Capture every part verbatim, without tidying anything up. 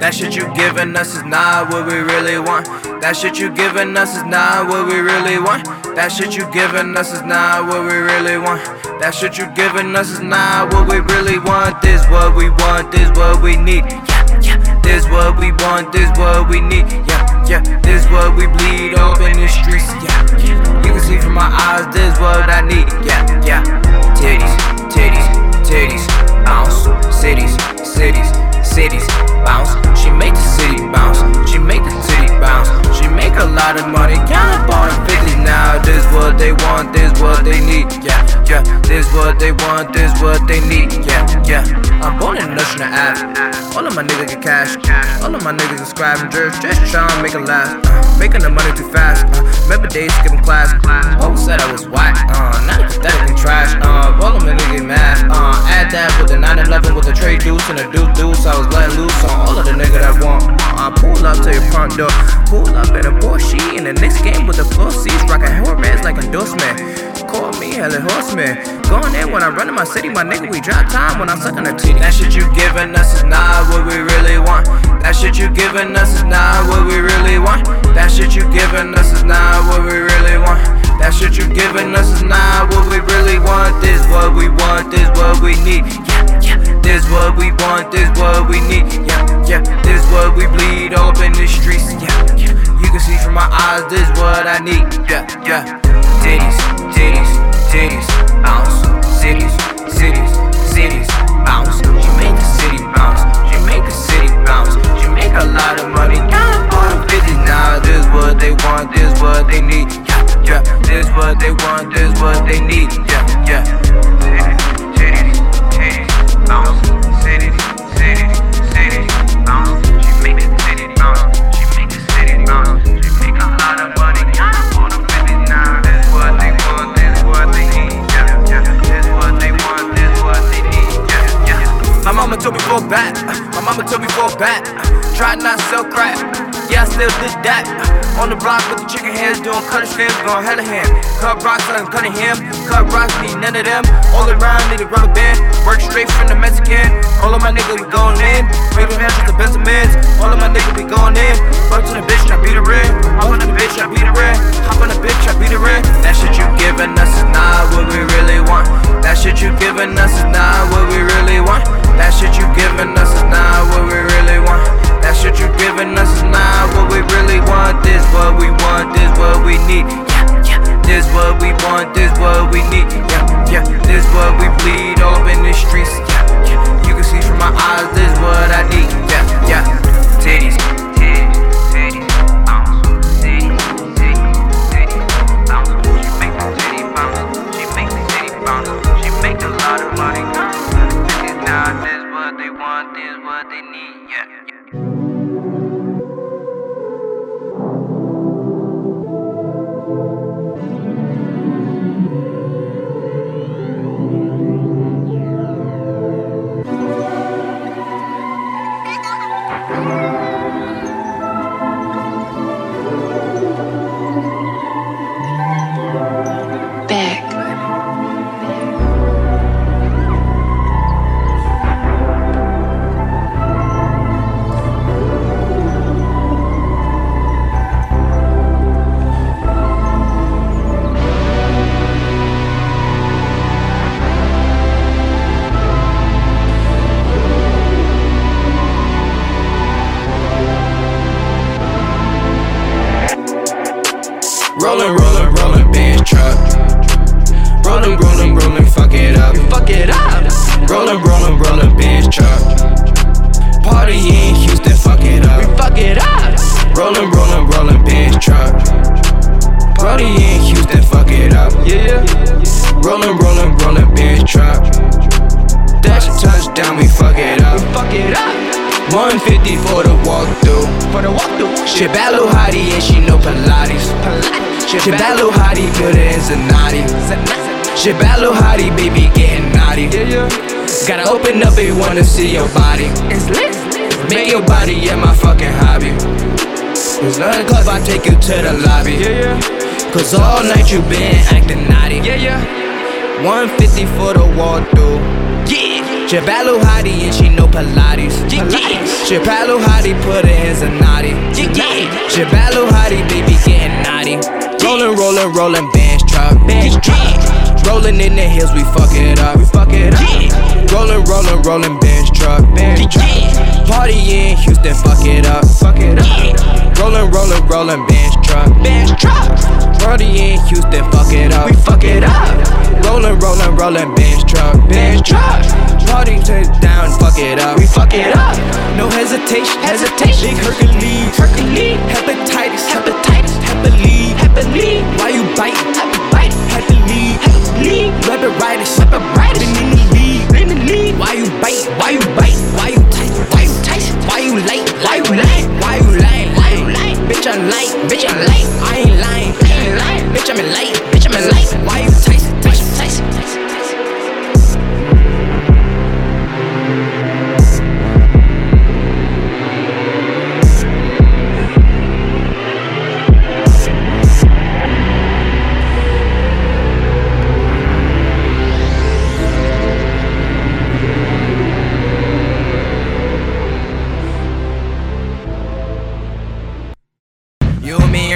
That shit you giving us is not what we really want. That shit you giving us is not what we really want. That shit you giving us is not what we really want. That shit you giving us is not what we really want. This what we want, this what we need. Yeah, yeah. This what we want, this what we need. Yeah, yeah. This what we bleed up in the streets. Yeah, yeah. You can see from my eyes, this what I need. Yeah, yeah. Titties, titties, titties, bounce. Cities, cities, cities, bounce. She make the city bounce. She make the city bounce. She make a lot of money. Count up all the fifties now. This what they want. This what they need. Yeah, yeah. This what they want. This what they need. Yeah, yeah. I'm born in the notion of ass. All of my niggas get cash. All of my niggas subscribing drips. Just tryna make it last. Uh, making the money too fast. Uh, remember days skipping class. Oh, said I was white. Uh, now pathetically trash. Uh, all of my niggas mad. Uh, add that with the nine eleven with the trade deuce and the dude deuce. I was letting loose on all of the niggas that want. I pull up to your front door, pull up in a Porsche in the next game with the floor seats, rockin' Hermes like endorsement. Call me hella horseman. Going in when I run in my city, my nigga, we drive time when I'm sucking a titty. That shit you giving us is not what we really want. That shit you giving us is not what we really want. That shit you giving us is not what we really want. That shit you giving us is not what we really want. This what we want, this what we need. Yeah, yeah. This what we want, this what we need. Yeah, yeah. This what we bleed up in the streets. Yeah, yeah. You can see from my eyes, this what I need. Yeah, yeah. Titties, titties, titties, bounce. Cities, cities, cities, bounce. She make the city bounce. She make the city bounce. She make a lot of money. Count all the bitches now. This what they want, this what they need. Yeah, yeah. This what they want, this what they need. Yeah, yeah. Titties, titties, titties, bounce. Cities, cities, cities, bounce. She make the city bounce. She make the city bounce. She make a lot of money. Count all the bitches now. This what they want, this what they need. Yeah, yeah. This what they want, this what they need. Yeah, yeah. My mama told me fall back. My mama told me fall back. Try not sell crap. Yeah, I still did that. On the block with the chicken hands, doing cutter scams, going hella ham. Cut rocks like I'm cutting him. Cut rocks, need none of them. All around, need a rubber band. Work straight from the Mexican. All of my niggas be going in. Raven hands with the best of men's. All of my niggas be going in. Fuck to the bitch, I beat her in. Hop on the bitch, I beat her in. Hop on the bitch, I beat her in. That shit you giving us is not what we really want. That shit you giving us is not what we really want. That shit you giving us is not what we really want. That shit you giving us is not what we really want. This what we want, this what we need. Yeah, yeah. This what we want, this what we need. Yeah, yeah. This what we bleed up in the streets. Yeah, yeah. You can see from my eyes, this what I need. Yeah, yeah. Titties, titties, titties, bounce. Titties, titties, titties, bounce. She make the city bounce. She make the city bounce. She make a lot of money. Now this what they want, this what they need. Yeah, yeah. Wanna see your body. It's lit. Make your body, yeah, my fucking hobby. There's nothing club, I take you to the lobby. Yeah, yeah. Cause all night you been acting naughty. Yeah, yeah. one fifty for the walkthrough. Yeah. Jabalu Hadi and she know Pilates. Yeah, yeah. Jabalu Hadi put her hands in naughty. Yeah, yeah. Jabalu Hadi baby getting naughty. Rollin', rollin', rollin', bench truck, bench truck. Rollin' in the hills, we fuck it up, we fuck it up. Rollin', rollin', rollin', bench truck, bench truck. Party in Houston, fuck it up, fuck it up. Rollin', rollin', rollin', bench truck, bench truck. Party in Houston, fuck it up, we fuck it up. Rollin', rollin', rollin', bench truck, bench truck. Party turn down, fuck it up, we fuck it up. No hesitation, hesitation. Big Hercules, Hercules. Hepatitis, hepatitis. Happily, happily. Why you bite? Happily, happily. Happily. Reparitis, reparitis. Been in the league, been in the league. Why you bite? Why you bite? Why you tight? Why you tight? Why you late? Why you late? Why you late? Why you late? Bitch, I'm late. Bitch, I'm late. I ain't lying. I ain't lying. Bitch, I'm in late. Bitch, I'm in late. Why you tight? Tight? Tight?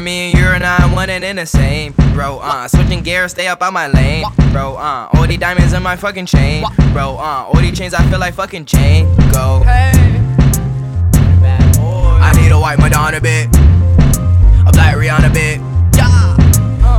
Me and you're not one and in the same, bro. Uh, switching gears, stay up out my lane, bro. Uh, all these diamonds in my fucking chain, bro. Uh, all these chains, I feel like fucking chain. Go. Hey, bad boy. I need a white Madonna bit, a black Rihanna bit. Yeah.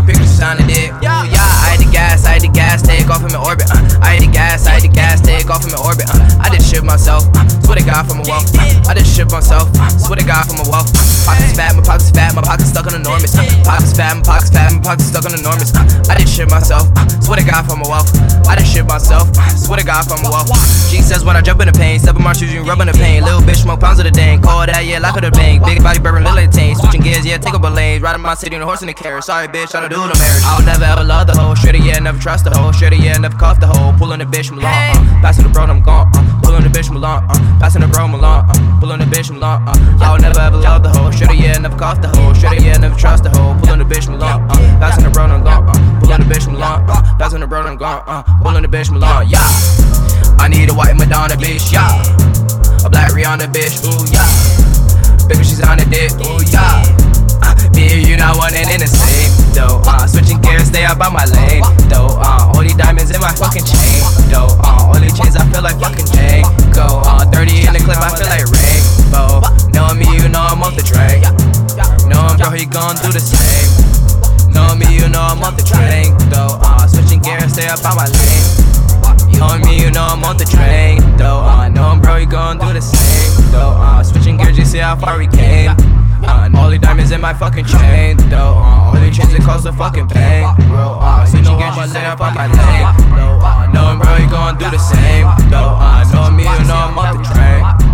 Pictures on the dick. Yeah, yeah. I had the gas, I had the gas, take off from an orbit. Uh. I had the gas, I had the gas, take off from an orbit. Uh. I just shit myself. Uh. Swear to God, from a wealth. Uh. I just shit myself. Uh. Swear to God, from a wealth. Uh. Pockets fat, my pockets fat, my pockets stuck on enormous. Uh, pockets fat, my pockets fat, my pockets stuck on enormous. Uh, I did shit myself, uh, swear to God for my wealth. I did shit myself, uh, swear to God for my wealth. She says when I jump in the pain, step in my shoes, you rubbing the pain. Little bitch, more pounds of the dang. Call that, yeah, life of the bank. Big body, burping, little taint. Switching gears, yeah, take up a lane. Riding my city on a horse and a carriage. Sorry, bitch, I don't do no marriage. I'll never ever love the hoe. Shitty, yeah, never trust the hoe. Shitty, yeah, never cuff the hoe. Pulling the bitch, Milan, uh, passing the bro, I'm gone. Uh, pulling the bitch, Milan, uh, passing the bro, Milan, uh, pulling the bitch, Milan. Uh, I'll never ever love the hoe. Should've yeah, never cough the hoe. Should've yeah, never trust the hoe. Pullin' the bitch Milan, uh, that's in the brown, I'm gone, uh. Pullin' the bitch Milan, uh, that's in the brown, I'm gone, uh. Pullin' the bitch Milan, yeah. I need a white Madonna, bitch, yeah. A black Rihanna, bitch, ooh, yeah. Baby, she's on the dick, ooh, yeah. Me and you not one and in the same, though, uh. Switching gears, stay up out my lane, though, uh. All these diamonds in my fucking chain, though, uh. All these chains, I feel like fucking Jay. Go, uh, thirty in the clip, I feel like rainbow. Know me, you know I'm off the train. Know I'm bro, he gon' do the same. Know me, you know I'm off the train, though, uh. Switching gears, stay up out my lane. Know me, you know I'm off the train, though, uh. Know I'm bro, he gon' do the same, though, uh. Switching gears, you see how far we came. Uh, all the diamonds in my fucking chain, though. Uh, all the chains that cause the fucking pain, bro. Uh, so you know I'm gonna lay up on my leg. No, uh, know I'm really gonna do the same, though. Uh, know me, you know I'm off the train.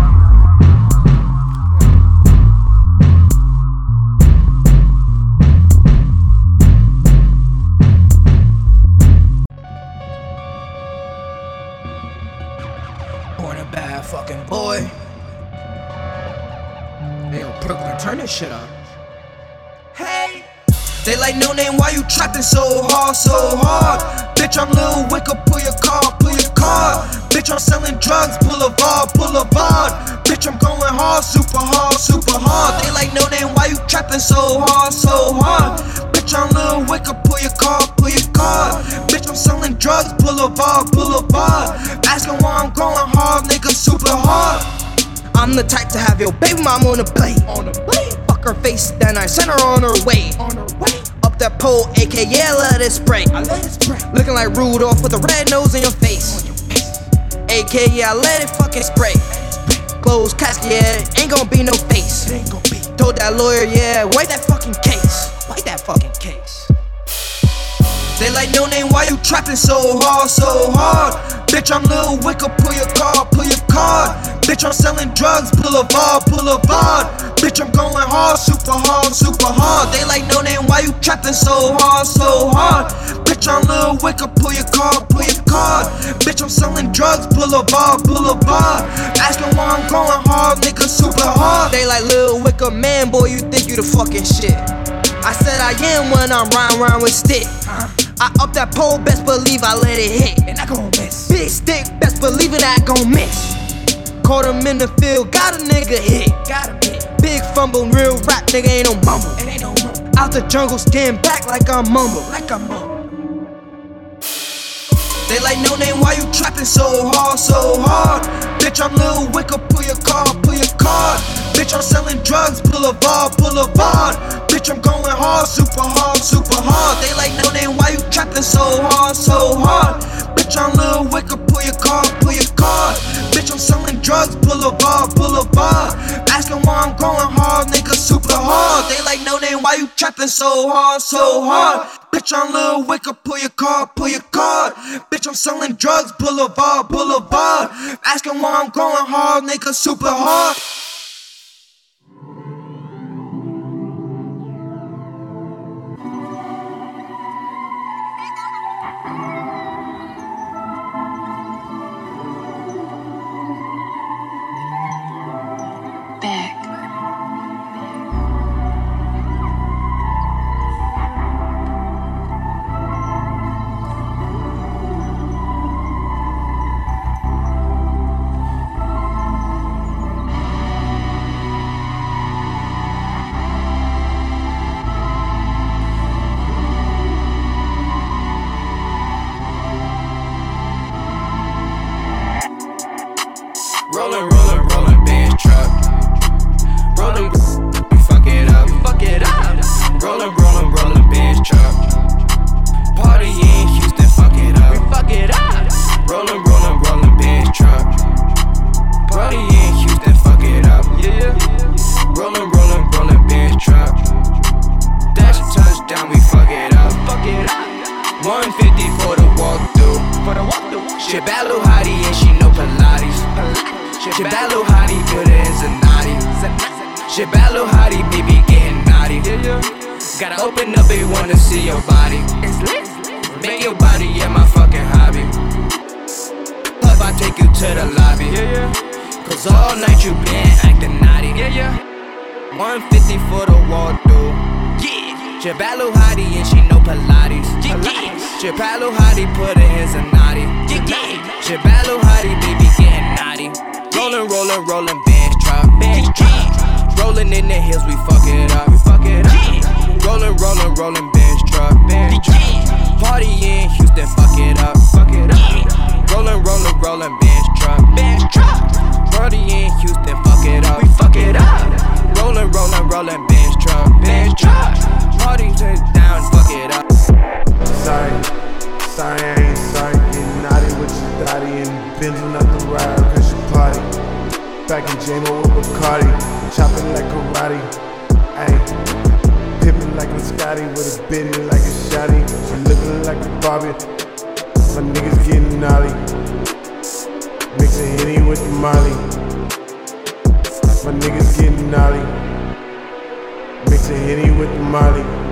Turn this shit up. Hey, they like Noname, why you trapping so hard, so hard? Bitch, I'm Lil Wicca, pull your car, pull your car. Bitch, I'm selling drugs, boulevard, boulevard. Bitch, I'm going hard, super hard, super hard. They like Noname, why you trapping so hard, so hard? Bitch, I'm Lil Wicca, pull your car, pull your car. Bitch, I'm selling drugs, boulevard, boulevard. Asking why I'm going hard, nigga, super hard. I'm the type to have your baby mama on the blade. On the blade. Fuck her face, then I send her on her way. On her way. Up that pole, A K A let it spray. I let it spray. Looking like Rudolph with a red nose in your face. On your face. A K A I let it fucking spray. Close casket, yeah, ain't gonna be no face. It ain't gonna be. Told that lawyer, yeah, wipe that fucking case. Wipe that fucking case. They like Noname, why you trapping so hard, so hard? Bitch, I'm Lil Wicca, pull your car, pull your car. Bitch, I'm selling drugs, boulevard, boulevard. Bitch, I'm going hard, super hard, super hard. They like Noname, why you trapping so hard, so hard? Bitch, I'm Lil Wicca, pull your car, pull your car. Bitch, I'm selling drugs, boulevard, boulevard. Asking why I'm going hard, nigga, super hard. They like Lil Wicca, man, boy, you think you the fucking shit. I said I am when I'm round round with stick. Uh-huh. I up that pole, best believe I let it hit. And I gon' miss. Big stick, best believe it, I gon' miss. Caught him in the field, got a nigga hit. Got a hit. Big fumble, real rap, nigga ain't no mumble. And ain't no mumble. Out the jungle, stand back like I'm mumble. Like I'm mumble. They like Noname, why you trapping so hard, so hard? Bitch, I'm Lil Wicca, pull your card, pull your card. Bitch, I'm selling drugs, boulevard, boulevard. Bitch, I'm going hard, super hard, super hard. They like Noname, why you trapping so hard, so hard? Bitch, I'm Lil Wicca, pull your card, pull your card. Bitch, I'm selling drugs, boulevard, boulevard. Asking why I'm going hard, nigga, super hard. They like Noname, why you trapping so hard, so hard? Bitch, I'm Lil Wicca, pull your card, pull your card. Bitch, I'm selling drugs, boulevard, boulevard. Asking why I'm going hard, nigga, super hard. Rollin', rollin', rollin', bench truck. Rollin', we fuck it up, fuck it up. Rollin', rollin', rollin', bench truck. Party in Houston, fuck it up, we fuck it up. Rollin', rollin', rollin', bench truck. Party in Houston, fuck it up, yeah. Rollin', rollin', rollin', bench truck. Dash a touchdown, we fuck it up, fuck it up. one fifty for the walkthrough, for the walkthrough. She bad lil' hottie and she know Pilates. She bad lil' hottie, good as a naughty. She bad lil' hottie, baby getting naughty. Gotta open up, they wanna see your body. Make your body, yeah, my fucking hobby. Puff, I take you to the lobby. Cause all night you been acting naughty. one fifty for the walkthrough. She bad lil' hottie and she know Pilates. She bad lil' hottie, put her hands in naughty. She bad lil' hottie, baby getting naughty. Rollin', rollin', rollin', bench truck. Rollin' in the hills, we fuck it up. Rollin', rollin', rollin', bench truck. Party in Houston, fuck it up. Rollin', rollin', rollin', bench truck. Party in Houston, fuck it up. Rollin', rollin', rollin', bench truck. Party down, fuck it up. Sorry, sorry, I ain't sorry. Getting naughty with your daddy and bending up the ride cause you party. Back in J-Mo with Bacardi, chopping like karate. Ayy, pippin' like I'm Scotty with a bitty like a shotty. I'm looking like a Bobby. My niggas getting naughty. Mixing Henny with the Molly. My niggas getting naughty. Mixing Henny with the Molly.